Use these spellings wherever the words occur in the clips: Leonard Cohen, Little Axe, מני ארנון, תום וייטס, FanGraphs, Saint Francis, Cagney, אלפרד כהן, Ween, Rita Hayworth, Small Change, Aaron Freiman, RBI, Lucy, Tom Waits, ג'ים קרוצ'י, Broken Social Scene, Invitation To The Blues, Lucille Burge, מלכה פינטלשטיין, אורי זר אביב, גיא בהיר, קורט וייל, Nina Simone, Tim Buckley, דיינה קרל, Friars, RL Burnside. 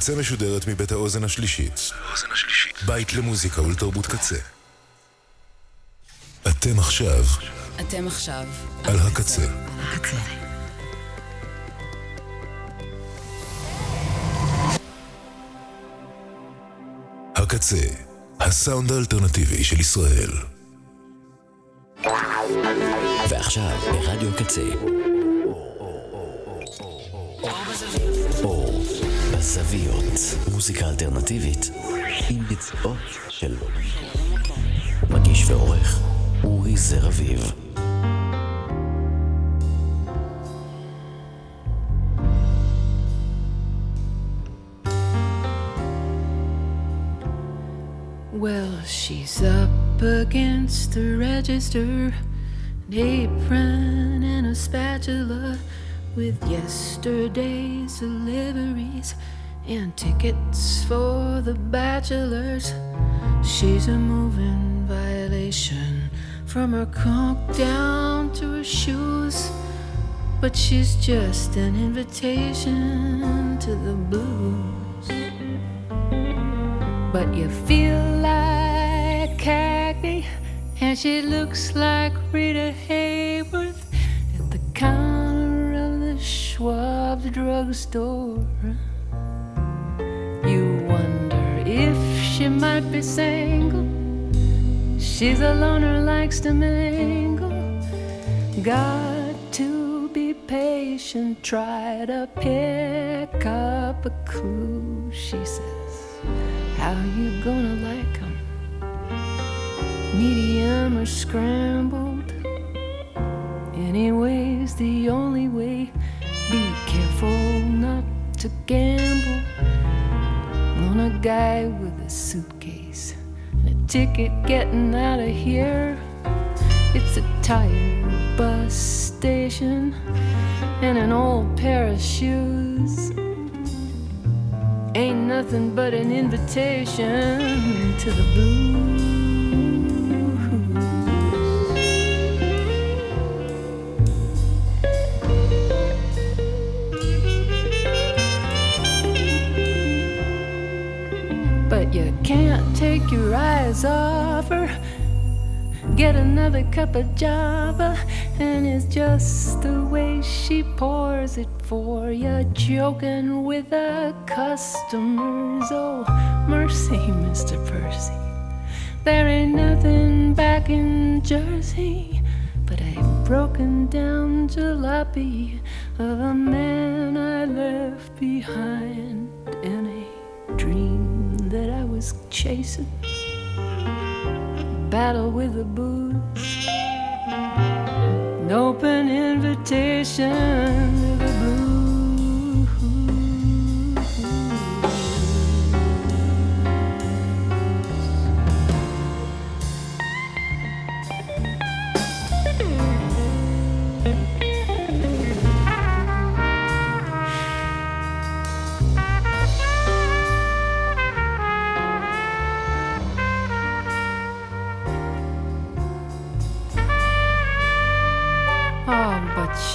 קצה משודרת מבית האוזן השלישית. בית למוזיקה ולתרבות קצה. אתם עכשיו. על הקצה. הקצה, הסאונד האלטרנטיבי של ישראל. ועכשיו ברדיו קצה. אור בזוויות, מוזיקה אלטרנטיבית עם ביצועות של מגיש ועורך אורי זר אביב. Well, she's up against the register, an apron and a spatula, with yesterday's deliveries and tickets for the bachelors. She's a moving violation, from her conch down to her shoes, but she's just an invitation to the blues. But you feel like Cagney, and she looks like Rita Hayworth at the counter of the Schwab's drugstore. You wonder if she might be single. She's a loner, likes to mingle. Got to be patient, try to pick up a clue, she says. How you gonna like 'em? Medium or scrambled? Anyways, the only way, be careful not to gamble on a guy with a suitcase and a ticket getting out of here. It's a tired bus station and an old pair of shoes. Ain't nothing but an invitation to the blues. You can't take your eyes off her. Get another cup of java, and it's just the way she pours it for you. Joking with the customers, oh mercy, Mr. Percy. There ain't nothing back in Jersey but a broken down jalopy of a man I left behind in a dream that I was chasing. Battle with the booze, an open invitation to the blues.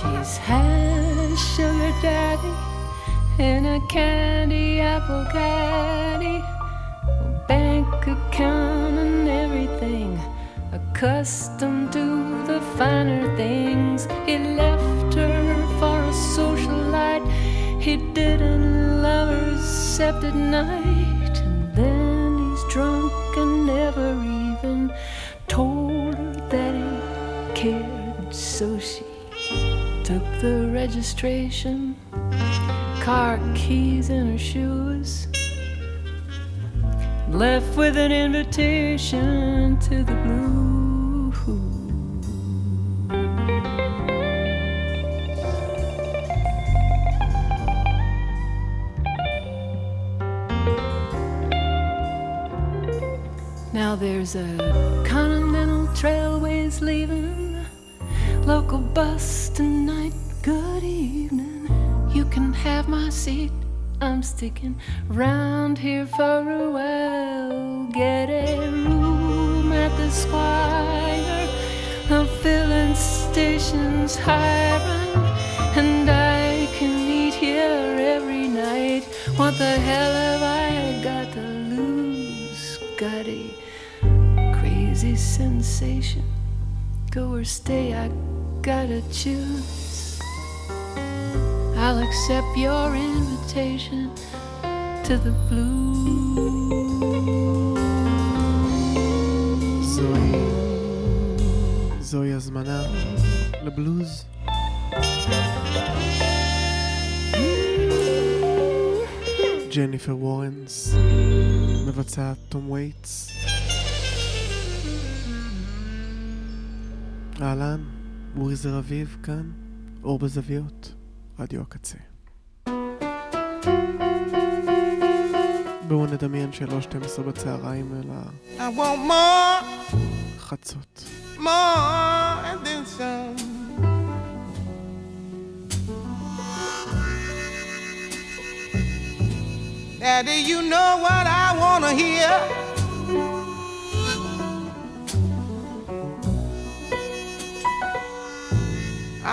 She's had sugar daddy in a candy apple caddy, a bank account and everything, accustomed to the finer things. He left her for a socialite. He didn't love her except at night. And then he's drunk and never even told her that he cared. So she took the registration, car keys in her shoes, left with an invitation to the blues. Now there's a Continental Trailways leaving, local bus tonight, good evening. You can have my seat, I'm sticking round here for a while. Get a room at the Squire, I'm filling stations hiring, and I can meet here every night. What the hell have I got to lose? Got a crazy sensation. Go or stay, I gotta choose. I'll accept your invitation to the blues. זוהי הזמנה לבלוז. ג'ניפר וורנס, מבצעת תום וייטס. אהלן, אורי זר אביב כאן, אור בזוויות, רדיו הקצה. בואו נדמיין שלא 12 בצהריים אלא חצות. More and then some. Daddy, you know what I wanna hear.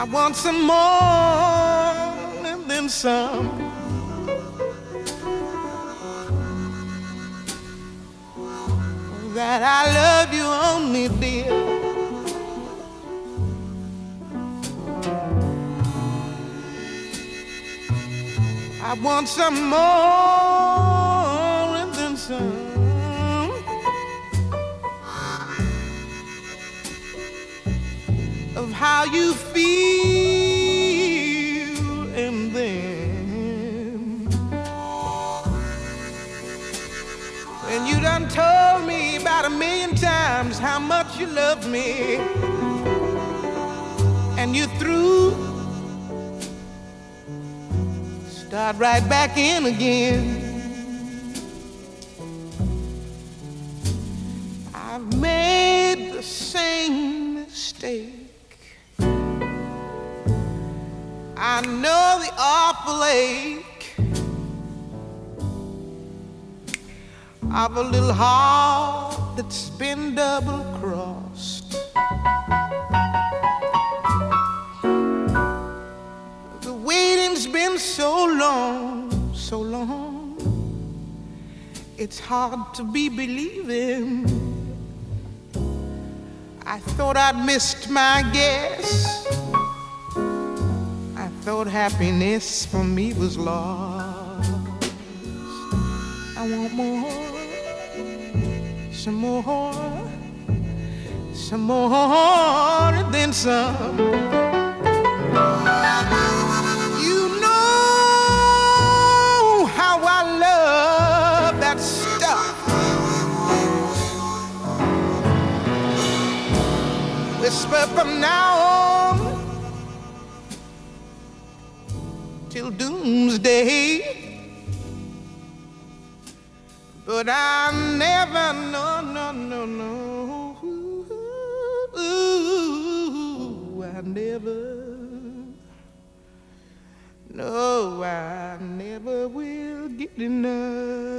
I want some more and then some. That I love you only, dear. I want some more and then some. Of how you feel and then when you done told me about 1,000,000 times how much you love me and you threw start right back in again. I've made the same mistake. I know the awful ache of a little heart that's been double-crossed. Waiting's been so long, so long. It's hard to be believing. I thought I'd missed my guess. I thought happiness for me was lost. I want more, some more, some more, and then some. Whisper from now on till doomsday, but I never no ooh, I never no I never will get enough.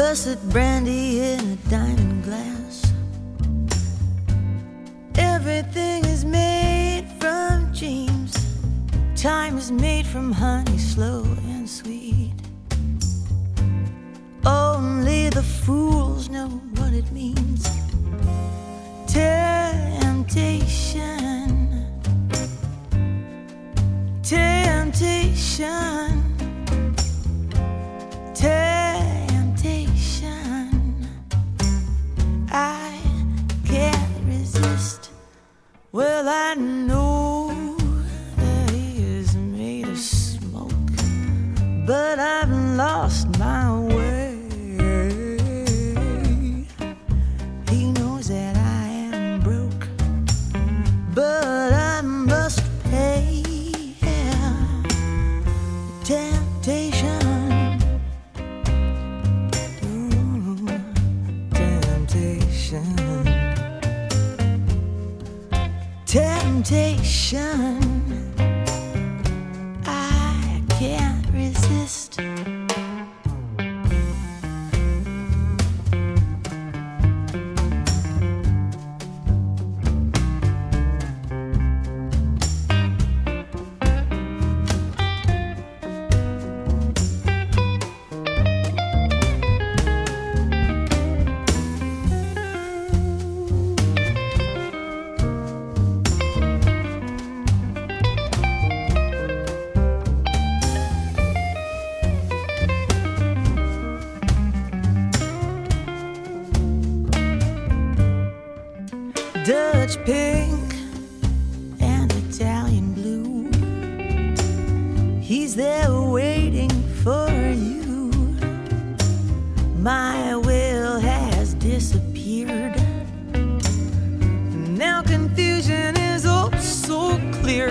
Russet brandy in a diamond glass. Everything is made from dreams. Time is made from honey, slow and sweet. Only the fools know what it means. Temptation, temptation, temptation. I can't resist. Well, I know that he is made of smoke, but I've lost my way. He knows that I am broke, but I must pay. Yeah. Temptation. temptation I can't resist. Pink and Italian blue, he's there waiting for you. My will has disappeared. Now confusion is all so clear.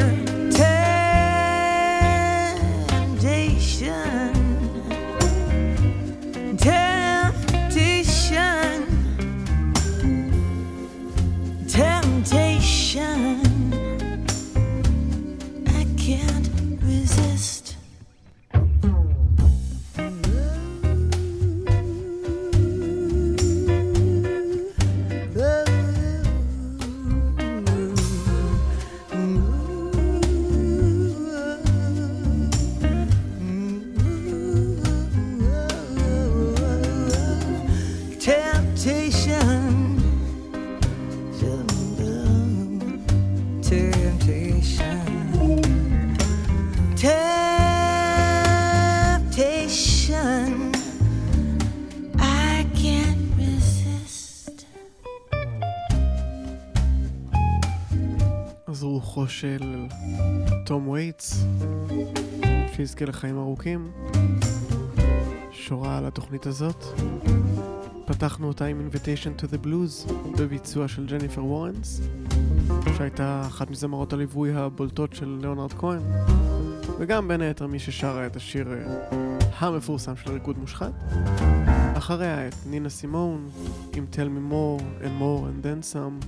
רוחו של תום וייטס, שיזכה לחיים ארוכים, שורה על התוכנית הזאת. פתחנו אותה עם Invitation To The Blues בביצוע של ג'ניפר וורנס, שהייתה אחת מזמרות הליווי הבולטות של ליאונרד כהן, וגם בין היתר מי ששרה את השיר המפורסם של ריקוד מושחת. אחריה את נינה סימון עם Tell Me More and More and Then Some,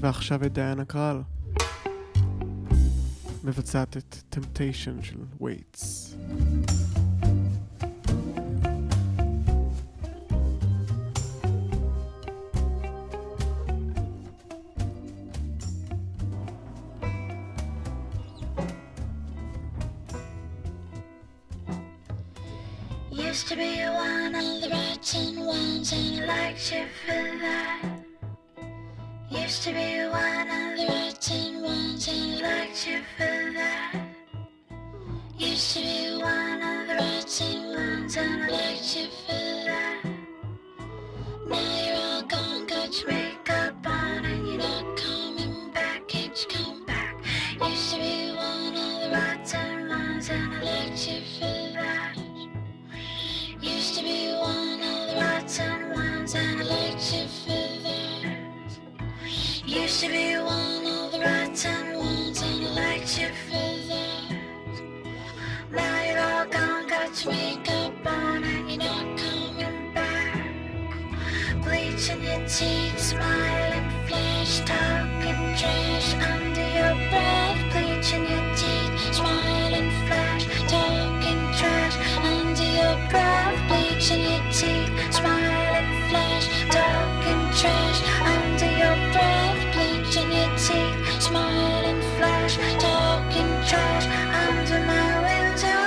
ועכשיו את דיינה קרל מבצעת את Temptation של Waits. Used to be a one of the bats and ones and I liked you for that. Used to be one of the rotten ones and liked you for that. Used to be one of the rotten ones and liked you for that. Now you're all gone, got your makeup on and you're not coming back, can't you come back? Used to be one of the rotten ones and I liked you for that. Used to be one of the rotten ones and I liked you for that. Used to be one of the rotten ones and I liked you for that. Now you're all gone, got your makeup on and you're not coming back. Bleaching your teeth, smiling flash, talking trash under your breath. Bleaching your teeth, smiling flash, talking trash under your breath. Bleaching your teeth, smiling flash, talking trash under your breath. Bleaching your teeth, smiling flash, talking trash under my window.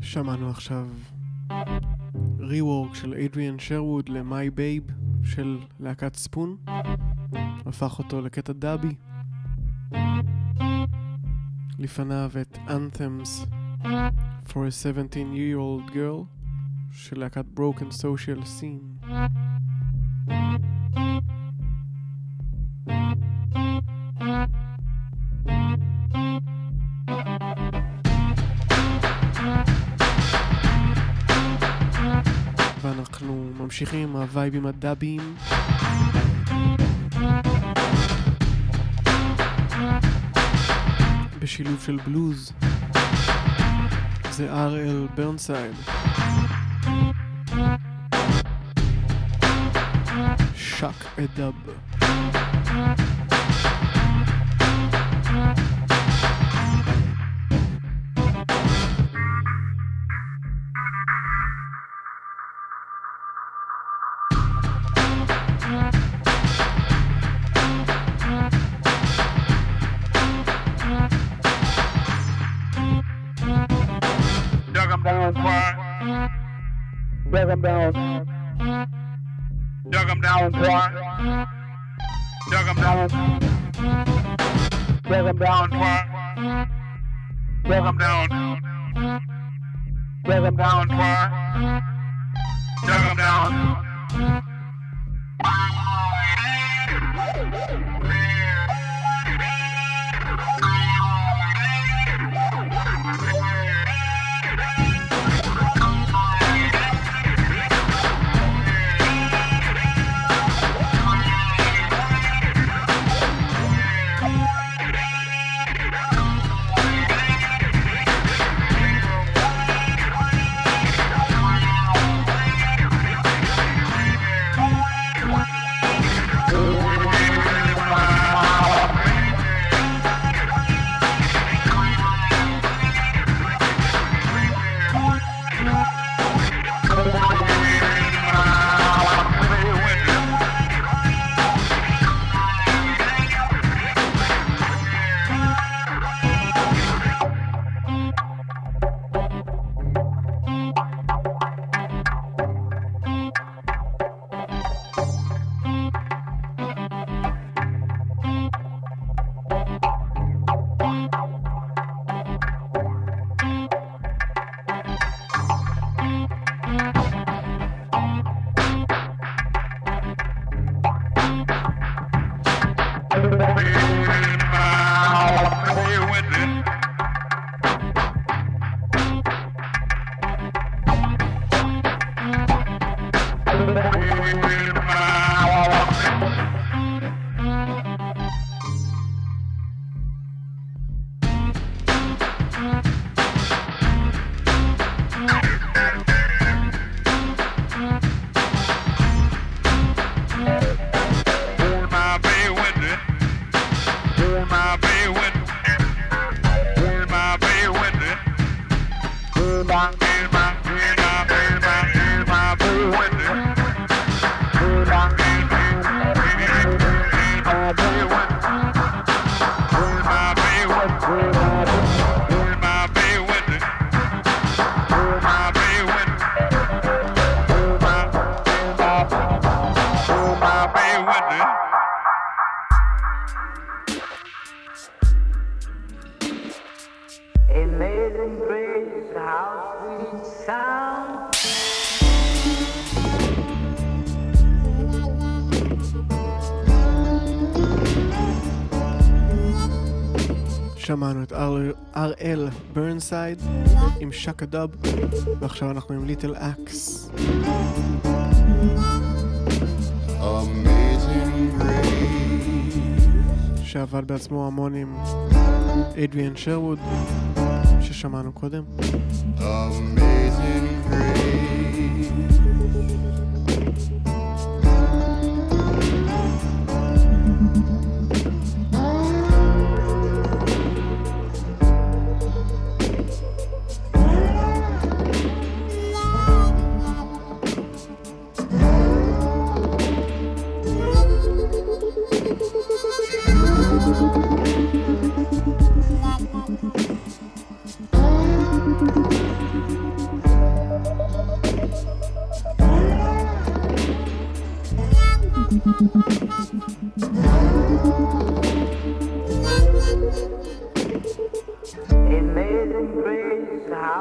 שמענו עכשיו ריוורק של אדריאן שרווד ל-My Babe של להקת ספון, הפך אותו לקטע דאבי. לפניו את Anthems for a 17-year-old girl של להקת Broken Social Scene. ממשיכים עם הווייבים הדאביים בשילוב של בלוז. זה RL Burnside Shock a dub. שמענו את RL Burnside עם שק הדאב, ועכשיו אנחנו עם ליטל אקס. שעבד בעצמו המון עם אדריאן שרווד ששמענו קודם. Amazing Grace Amazing Grace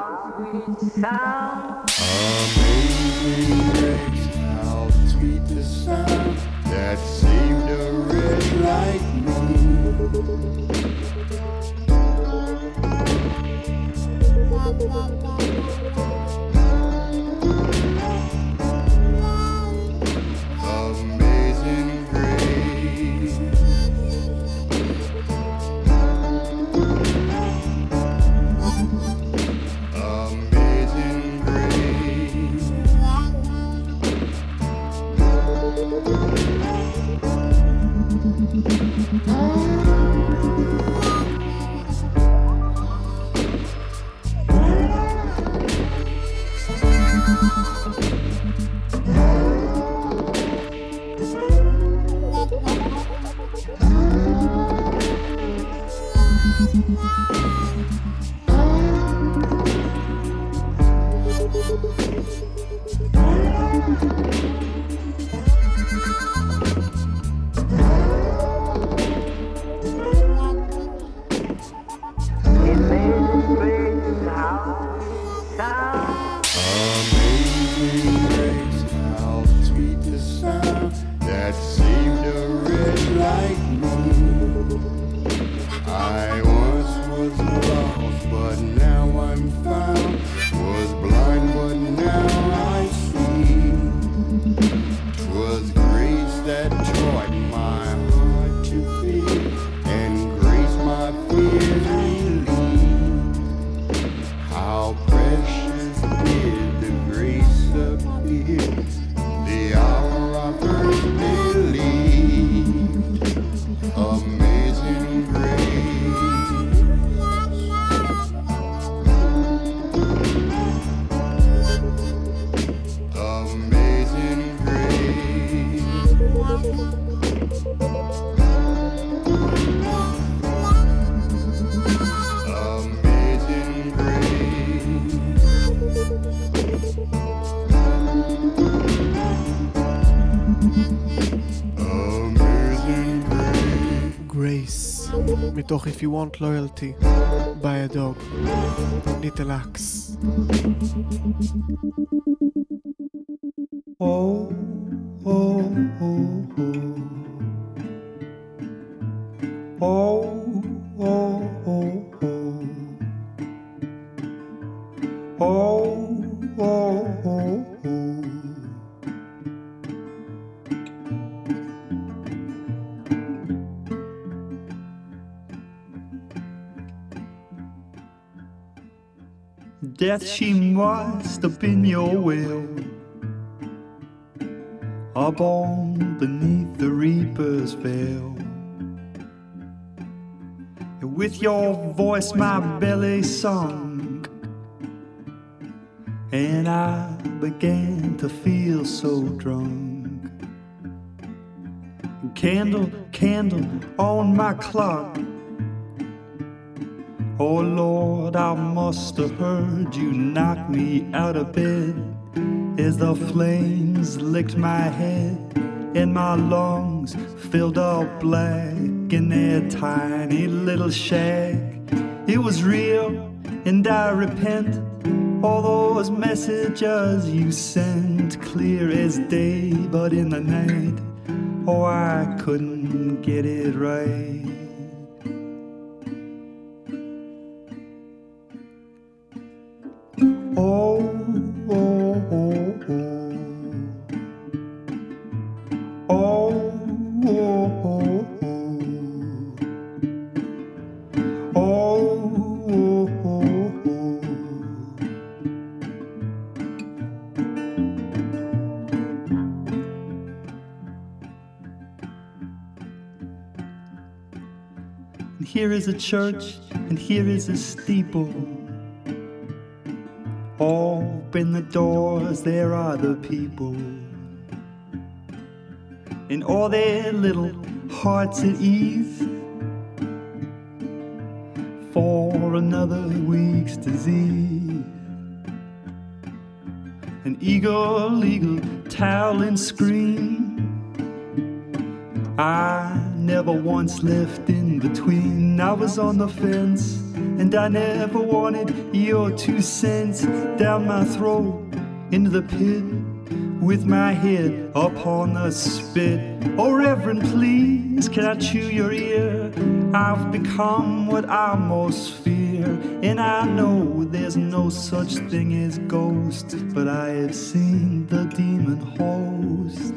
מתוך If You Want Loyalty by a Dog, Little Axe. Oh, oh, oh, oh. Oh, oh, oh, oh. Oh, oh, oh, oh. Death, she must have been your will, upborn beneath the reaper's veil. With your voice my belly sung, and I began to feel so drunk. Candle, candle on my clock, oh Lord, I must have heard you knock me out of bed as the flames licked my head and my lungs filled up black in their tiny little shack. It was real and I repent all those messages you sent, clear as day but in the night, oh I couldn't get it right. Oh, oh, oh, oh. Oh, oh, oh, oh. Oh, oh, oh, oh. And here is a church, and here is a steeple. Open the doors, there are the people, and all their little hearts at ease for another week's disease. An eagle towel and scream, I never once left in between. I was on the fence and I never wanted your 2 cents down my throat, into the pit with my head upon the spit. Oh Reverend, please, can I chew your ear? I've become what I most fear, and I know there's no such thing as ghosts, but I have seen the demon host.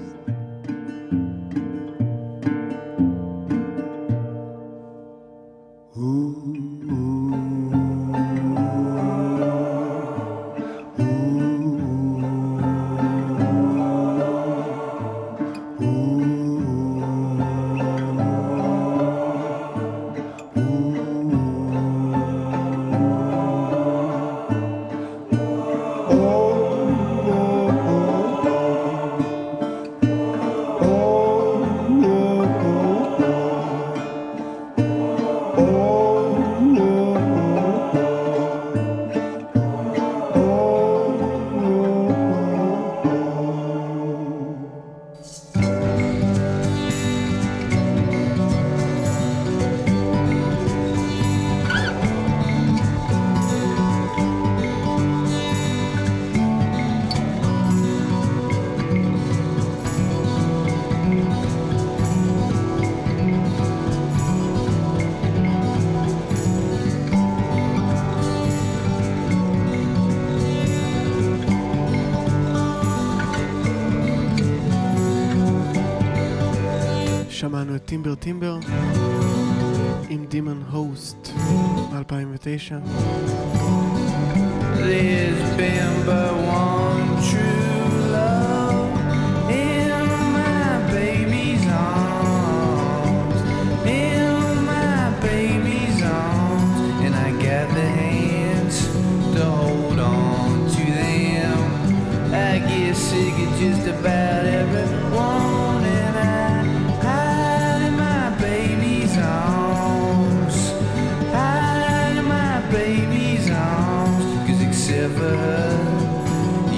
טימבר טימבר עם דימון הוסט 2009. There's been but one true love in my baby's arms, in my baby's arms, and I got the hands to hold on to them. I get sick of just about everyone.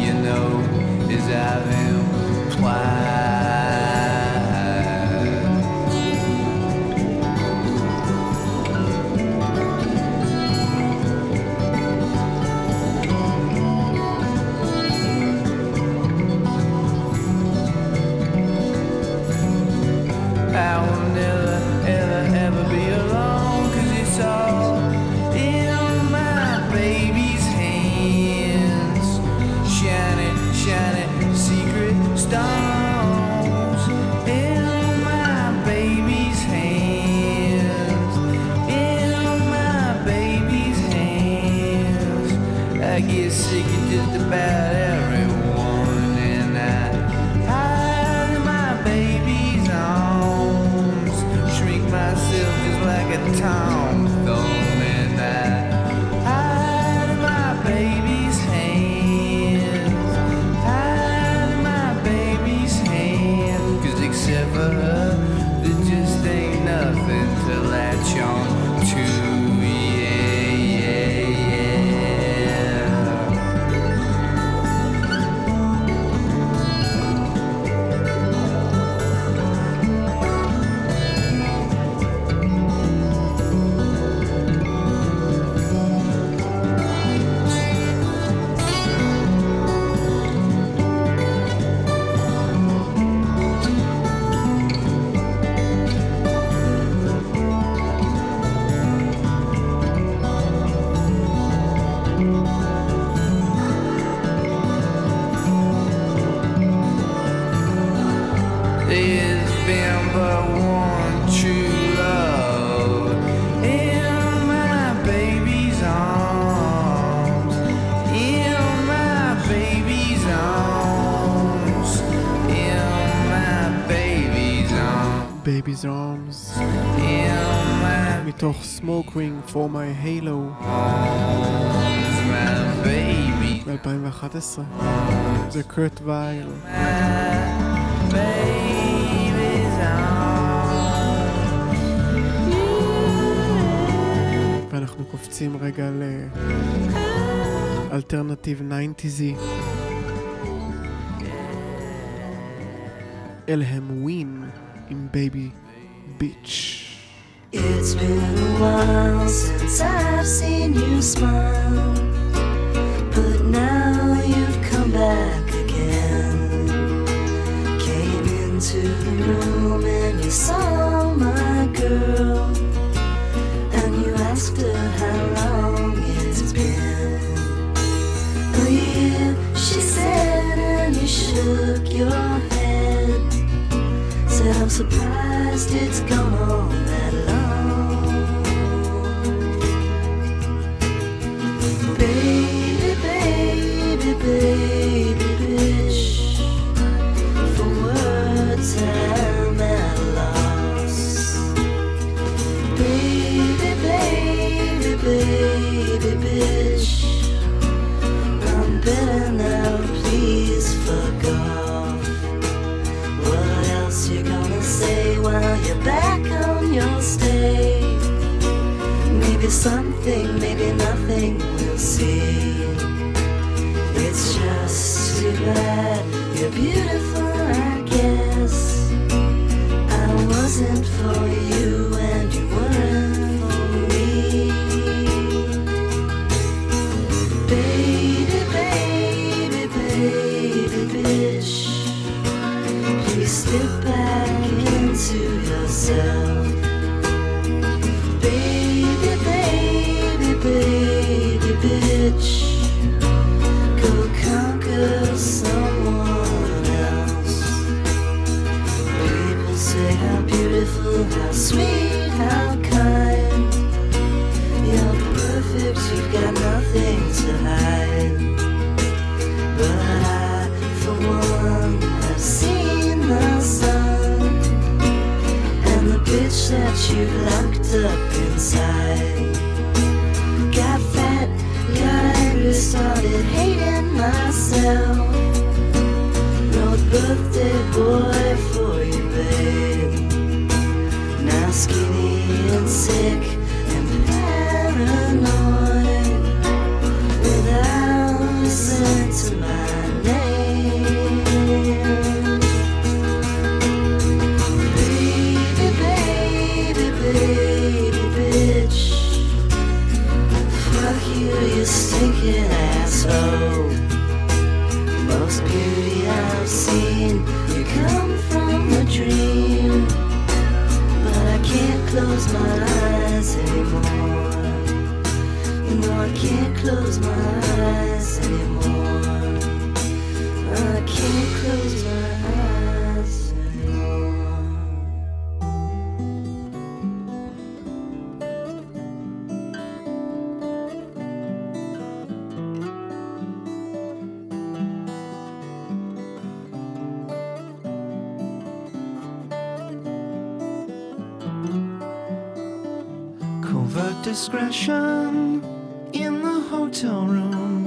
You know, is I've implied I will never, ever, ever be alone, 'cause it's all in my baby's hands. Shining, shining, secret stones in my baby's hands, in my baby's hands. I get sick of just about everyone, and I hide in my baby's arms, shrink myself just like a Tom Thumb, and I hide in my baby's hands. Except for her, there just ain't nothing to latch on to. Baby's Arms מתוך Smoking for My Halo 2011. זה קורט וייל. ואנחנו קופצים רגע לאלטרנטיב 90s אלהם ווין in Baby Beach. It's been a while since I've seen you smile, but now you've come back again. Came into the room and you saw my girl, and you asked her how long it's been. A year, she said, and you shook your head. Said I'm surprised it's gone on that long. Baby, baby, baby, bitch, for words I'm at a loss. Baby, baby, baby, bitch, I'm better now, please fuck off. What else you gonna say while you're back on your stay? Maybe something, maybe nothing, we'll see. It's just too bad you're beautiful, I guess. I wasn't for you and you weren't for me. Baby, baby, baby, bitch, slip back into yourself. Baby, baby, baby, bitch, go conquer someone else. People say how beautiful messed up inside. Got fat, got angry, started hating myself. Wrote birthday boy for you, babe. Now skinny and sick and paranoid, without a sense of my name. You stinking asshole. Most beauty I've seen, you come from a dream. But I can't close my eyes anymore. No, I can't close my eyes anymore. I can't close my eyes anymore. Discretion in the hotel room,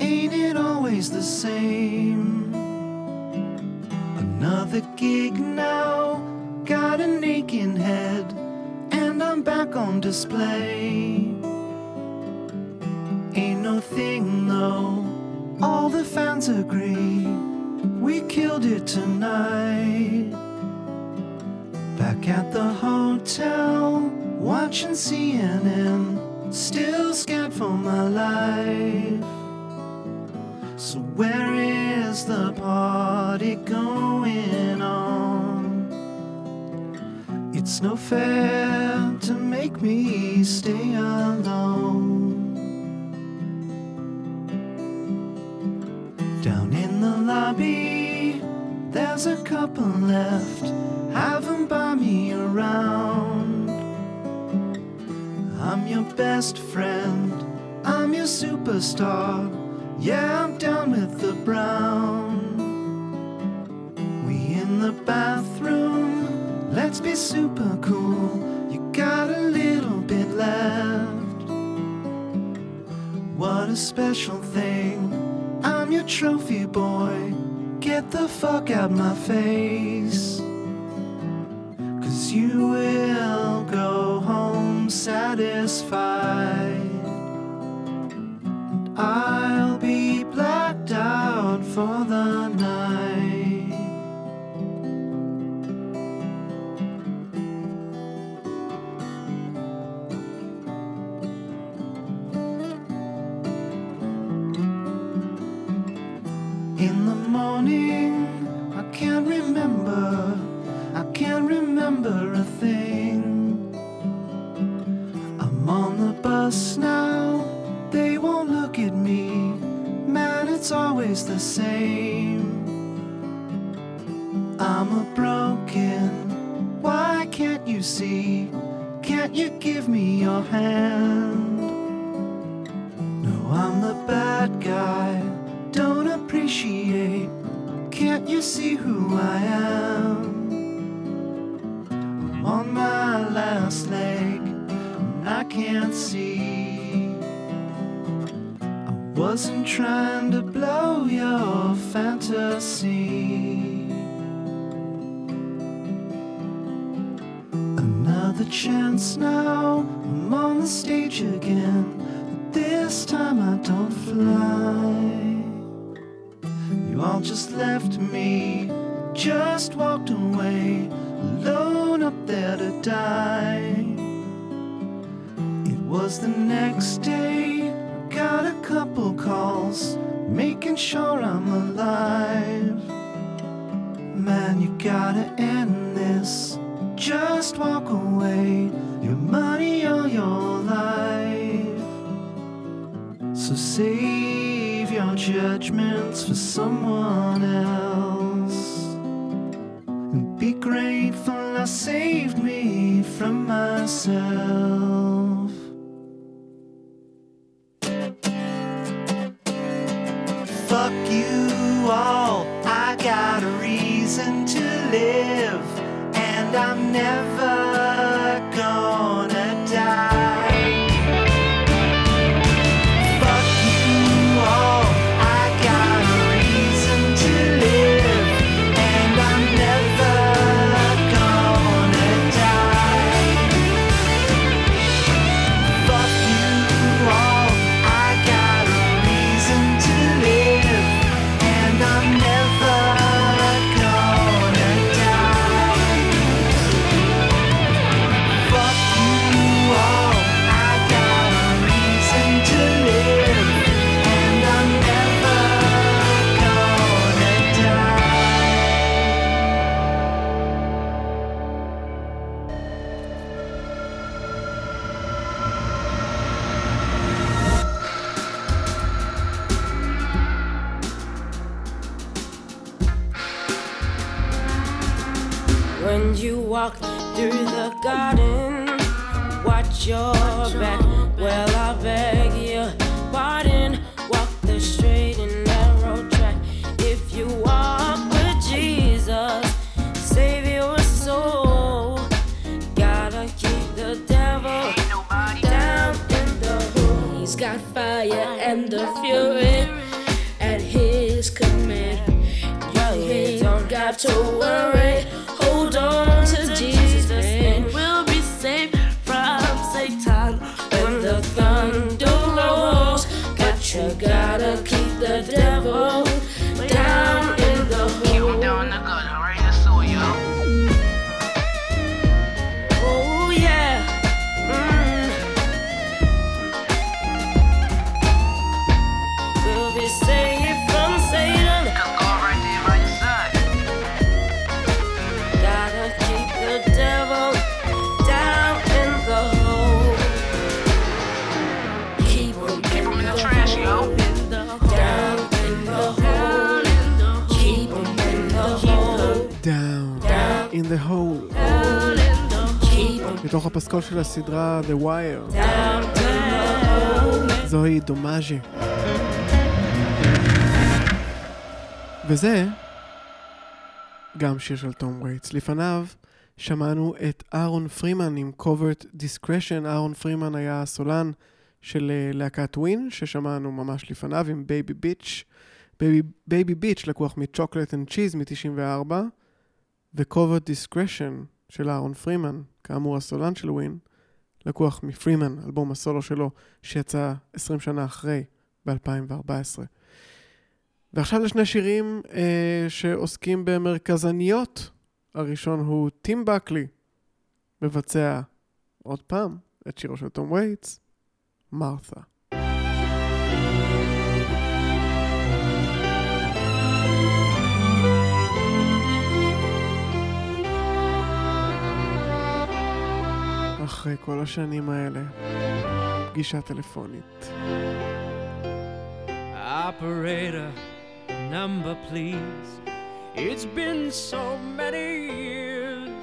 ain't it always the same? Another gig now, got a naked head, and I'm back on display. Ain't no thing though, all the fans agree, we killed it tonight. Back at the hotel, watching CNN, still scared for my life. So where is the party going on? It's no fair to make me stay alone. Down in the lobby, there's a couple left, have 'em buy me around. I'm your best friend, I'm your superstar, yeah, I'm down with the brown. We in the bathroom, let's be super cool, you got a little bit left. What a special thing, I'm your trophy boy, get the fuck out my face. Cause you will go home satisfied, and I'll be blacked out for the night. In the morning, I can't remember, can't remember a thing. I'm on the bus now, they won't look at me, man, it's always the same. I'm a broken, why can't you see? Can't you give me your hand? No, I'm the bad guy, don't appreciate, can't you see who I am? On my last leg, and I can't see. I wasn't trying to blow your fantasy. Another chance now, I'm on the stage again, but this time I don't fly. You all just left me, just walked away, alone up there to die. It was the next day, got a couple calls, making sure I'm alive. Man, you gotta end this, just walk away, your money or your life. So save your judgments for someone else. Be grateful I saved me from myself. Fuck you all, I got a reason to live, and I'm never gonna When you walk through the garden, watch your back. Well, I beg your pardon. Walk the straight and narrow track. If you walk with Jesus, save your soul. Gotta keep the devil down in the hole. He's got fire and the fury at his command. You ain't got to worry. Hold on to Jesus, and we'll be safe from Satan. When the thunder rolls, but you gotta keep the devil down in the hole. Keep him down in the gutter, right? That's all, yo. Oh yeah. We'll be safe. In the hole, מתוך הפסקול של הסדרה The Wire. זוהי דומאז'ה. וזה גם שיר של תום וייטס. לפניו שמענו את אהרון פרימן עם Covert Discretion. אהרון פרימן היה הסולן של להקת ווין, ששמענו ממש לפניו עם Baby Bitch. Baby Bitch לקוח מ-Chocolate and Cheese מ-94. ו-Covert Discretion של אהרון פרימן, כאמור הסולן של ווין, לקוח מפרימן, אלבום הסולו שלו, שיצא 20 שנה אחרי, ב-2014. ועכשיו לשני שירים שעוסקים במרכזניות. הראשון הוא טים בקלי, מבצע עוד פעם את שירו של תום וייטס, מרת'ה. אחרי כל השנים האלה, פגישה טלפונית. Operator, number please. It's been so many years.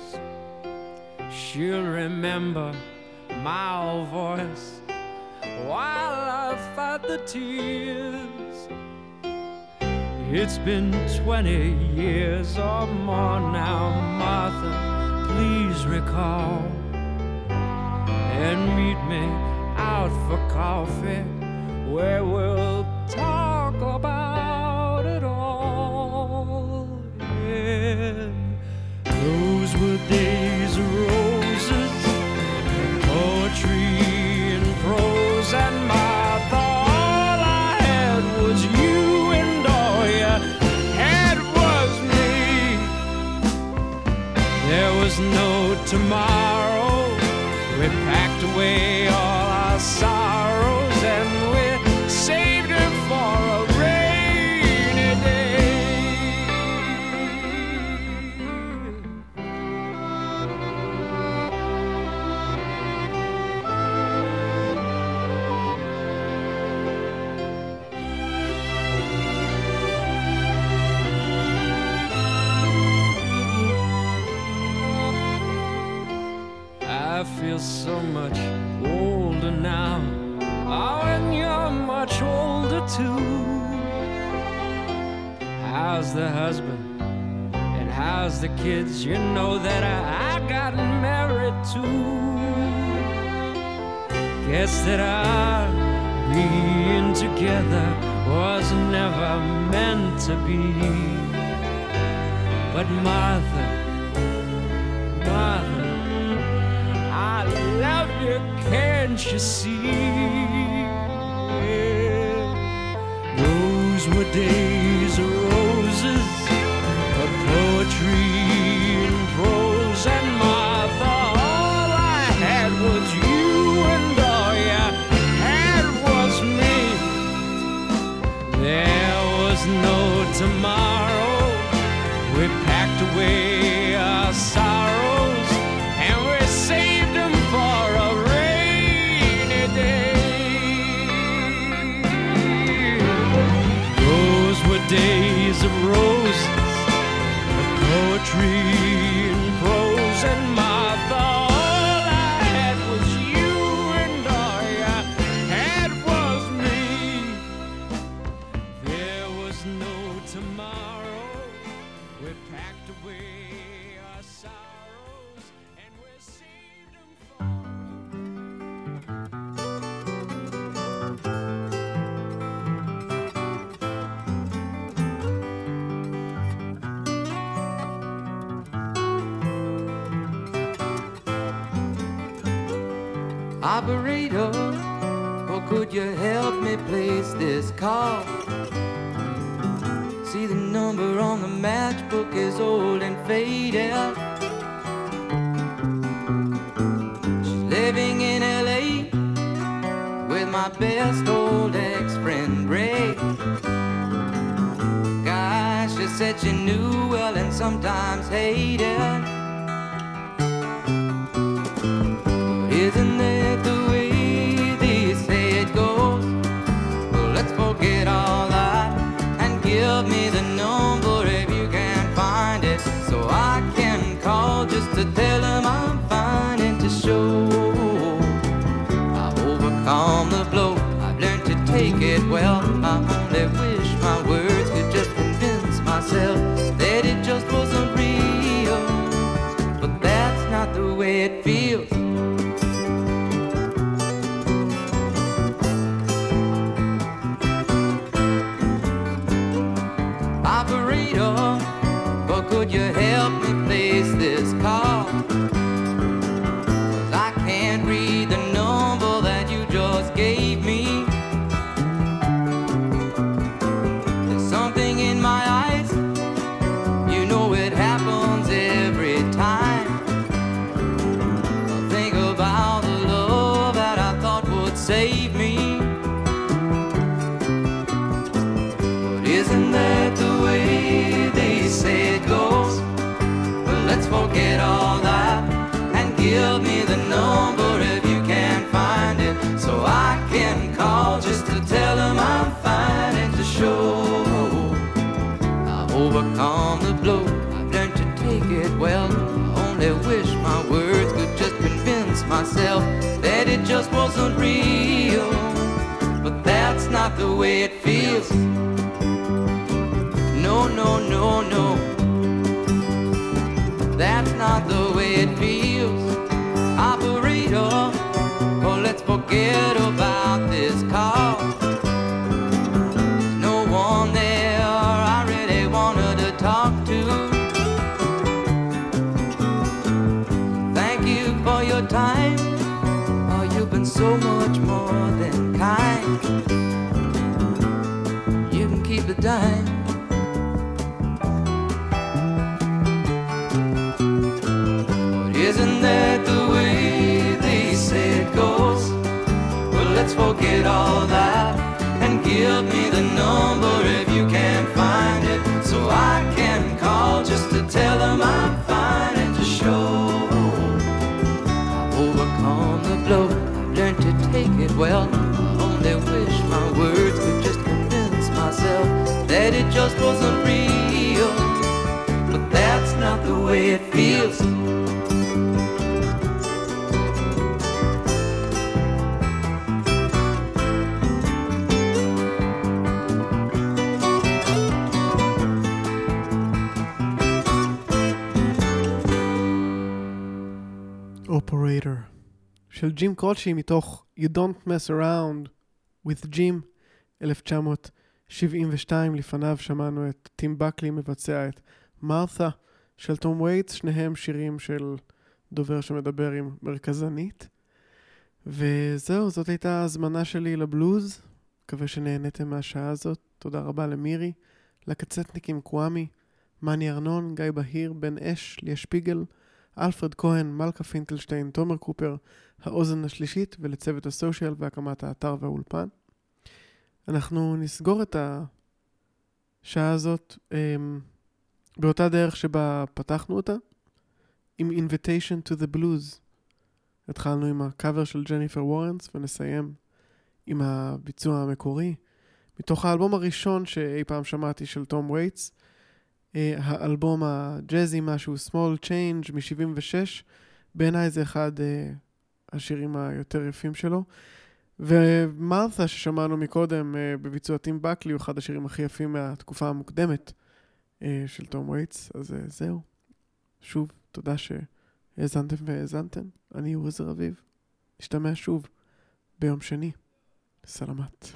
She'll remember my old voice while I fight the tears. It's been 20 years or more now, Martha, please recall. And meet me out for coffee, where we'll talk about it all. Yeah. Those were days of roses, and poetry and prose, and Martha, all I had was you, and all you had was me. There was no tomorrow. We packed away all our sorrows and we saved them for a rainy day. I feel so much older now, oh, and you're much older too. How's the husband and how's the kids? You know that I got married too. Guess that our being together was never meant to be. But Martha, I love you, can't you see? Yeah. Those were days of roses, of poetry and prose, and Martha, all I had was you, and all you had was me. There was no tomorrow, we packed away our sorrows, and we saved for a rainy day. Those were days of roses, of poetry and prose. tomorrow. We packed away our sorrows and we saved them for. Operator, oh, could you help me place this call? See the number on the matchbook is old and faded. She's living in L.A. with my best old ex-friend, Ray. Gosh, she said she knew well and sometimes hated. But isn't that the way they say it goes? Well, let's forget all that and give me the number if you can't find it, so I can call just to tell him I'm fine and to show I've overcome the blow. I've learned to take it well. I only wish my words could just convince myself that it just wasn't real, but that's not the way it feels. Could you help me place this call? 'Cause I can't read the number that you just gave me. There's something in my eyes, you know it happens every time. I think about the love that I thought would save me. But isn't that the way they say it goes? Forget all that and give me the number if you can't find it, so I can call just to tell him I'm fine and to show I've overcome the blow. I've learned to take it well. I only wish my words could just convince myself that it just wasn't real, but that's not the way it feels. No, no, no, no. That's not the way it feels. Operator, oh, let's forget about this call. There's no one there I really wanted to talk to. Thank you for your time. Oh, you've been so much more than kind. You can keep the dime. Isn't that the way they say it goes? Well, let's forget all that and give me the number if you can't find it, so I can call just to tell them I'm fine and to show I've overcome the blow. I've learned to take it well. I only wish my words could just convince myself that it just wasn't real, but that's not the way it feels. של ג'ים קרוצ'י מתוך You Don't Mess Around with Jim 1972. לפניו שמענו את טים בקלי מבצע את מרת'ה של תום וייטס, שניהם שירים של דובר שמדבר עם מרכזנית. וזהו, זאת הייתה הזמנה שלי לבלוז. מקווה שנהניתם מהשעה הזאת. תודה רבה למירי, לקצטניקים קוואמי, מני ארנון, גיא בהיר, בן אש, ליה שפיגל, אלפרד כהן, מלכה פינטלשטיין, תומר קופר, האוזן השלישית, ולצוות הסושיאל והקמת האתר והאולפן. אנחנו נסגור את השעה הזאת באותה דרך שבה פתחנו אותה, עם Invitation to the Blues. התחלנו עם הקאבר של ג'ניפר וורנס, ונסיים עם הביצוע המקורי, מתוך האלבום הראשון שאי פעם שמעתי של תום וייטס, האלבום הג'אזי משהו, Small Change מ-76, בעיניי זה אחד השירים היותר יפים שלו, ומרת'ה ששמענו מקודם בביצוע טים בקלי, הוא אחד השירים הכי יפים מהתקופה המוקדמת של תום וייטס. אז זהו. שוב, תודה שהאזנתם והאזנתם. אני אורי זר אביב. נשתמע שוב ביום שני. סלמת.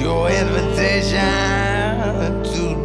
Your invitation to